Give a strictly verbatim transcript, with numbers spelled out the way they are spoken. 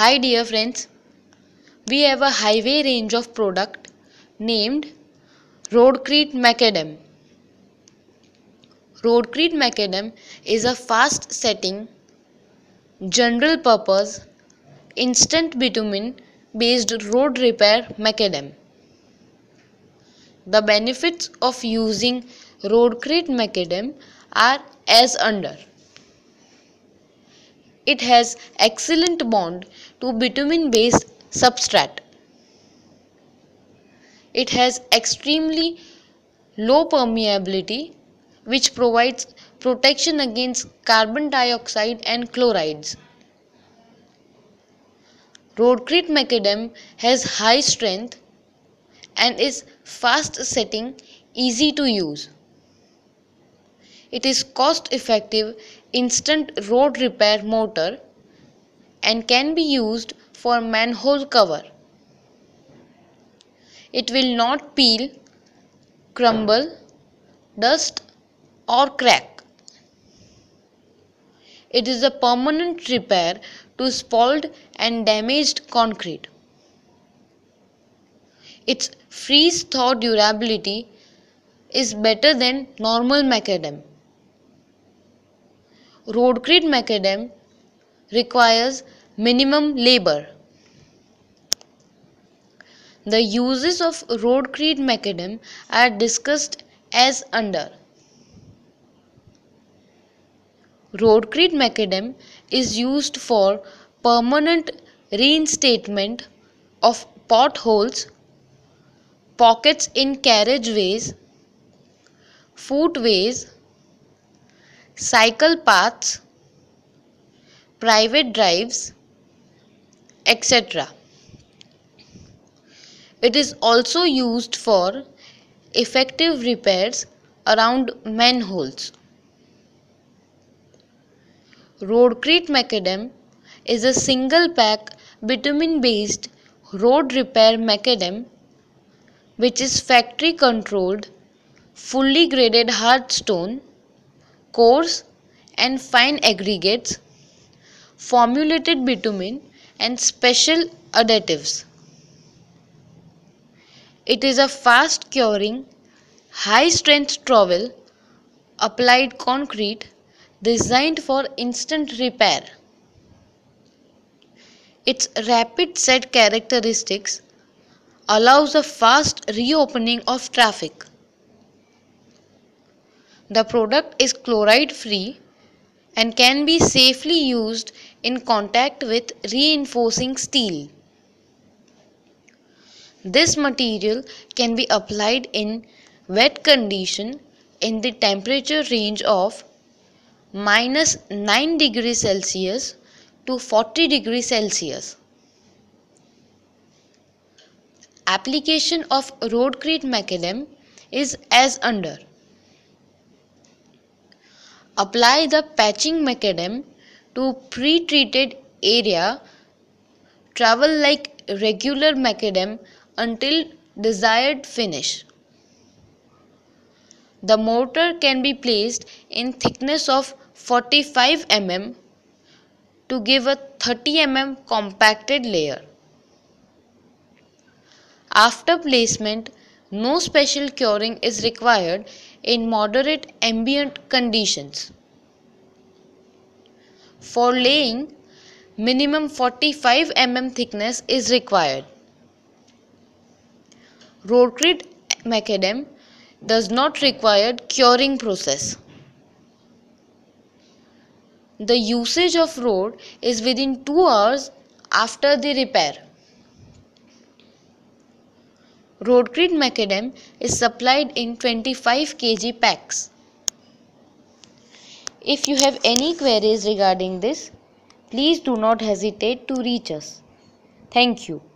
Hi dear friends, we have a highway range of product named Roadcrete Macadam. Roadcrete Macadam is a fast setting, general purpose, instant bitumen based road repair macadam. The benefits of using Roadcrete Macadam are as under. It has excellent bond to bitumen based substrate. It has extremely low permeability, which provides protection against carbon dioxide and chlorides. Roadcrete Macadam has high strength and is fast setting, easy to use. It is cost effective instant road repair mortar and can be used for manhole cover. It will not peel, crumble, dust or crack. It is a permanent repair to spoiled and damaged concrete. Its freeze-thaw durability is better than normal macadam. Roadcrete macadam requires minimum labor. The uses of roadcrete macadam are discussed as under. Roadcrete macadam is used for permanent reinstatement of potholes, pockets in carriageways, footways, cycle paths, private drives, et cetera. It is also used for effective repairs around manholes. Roadcrete macadam is a single pack bitumen based road repair macadam which is factory controlled, fully graded hard stone, coarse and fine aggregates, formulated bitumen and special additives. It is a fast curing, high strength trowel, applied concrete, designed for instant repair. Its rapid set characteristics allows a fast reopening of traffic. The product is chloride free and can be safely used in contact with reinforcing steel. This material can be applied in wet condition in the temperature range of minus nine degrees Celsius to forty degrees Celsius. Application of roadcrete macadam is as under. Apply the patching macadam to pre-treated area, travel like regular macadam until desired finish. The mortar can be placed in thickness of forty-five millimeters to give a thirty millimeter compacted layer. After placement, no special curing is required in moderate ambient conditions. For laying, minimum forty-five millimeter thickness is required. Roadcrete macadam does not require curing process. The usage of road is within two hours after the repair. Roadcrete macadam is supplied in twenty-five kilogram packs. If you have any queries regarding this, please do not hesitate to reach us. Thank you.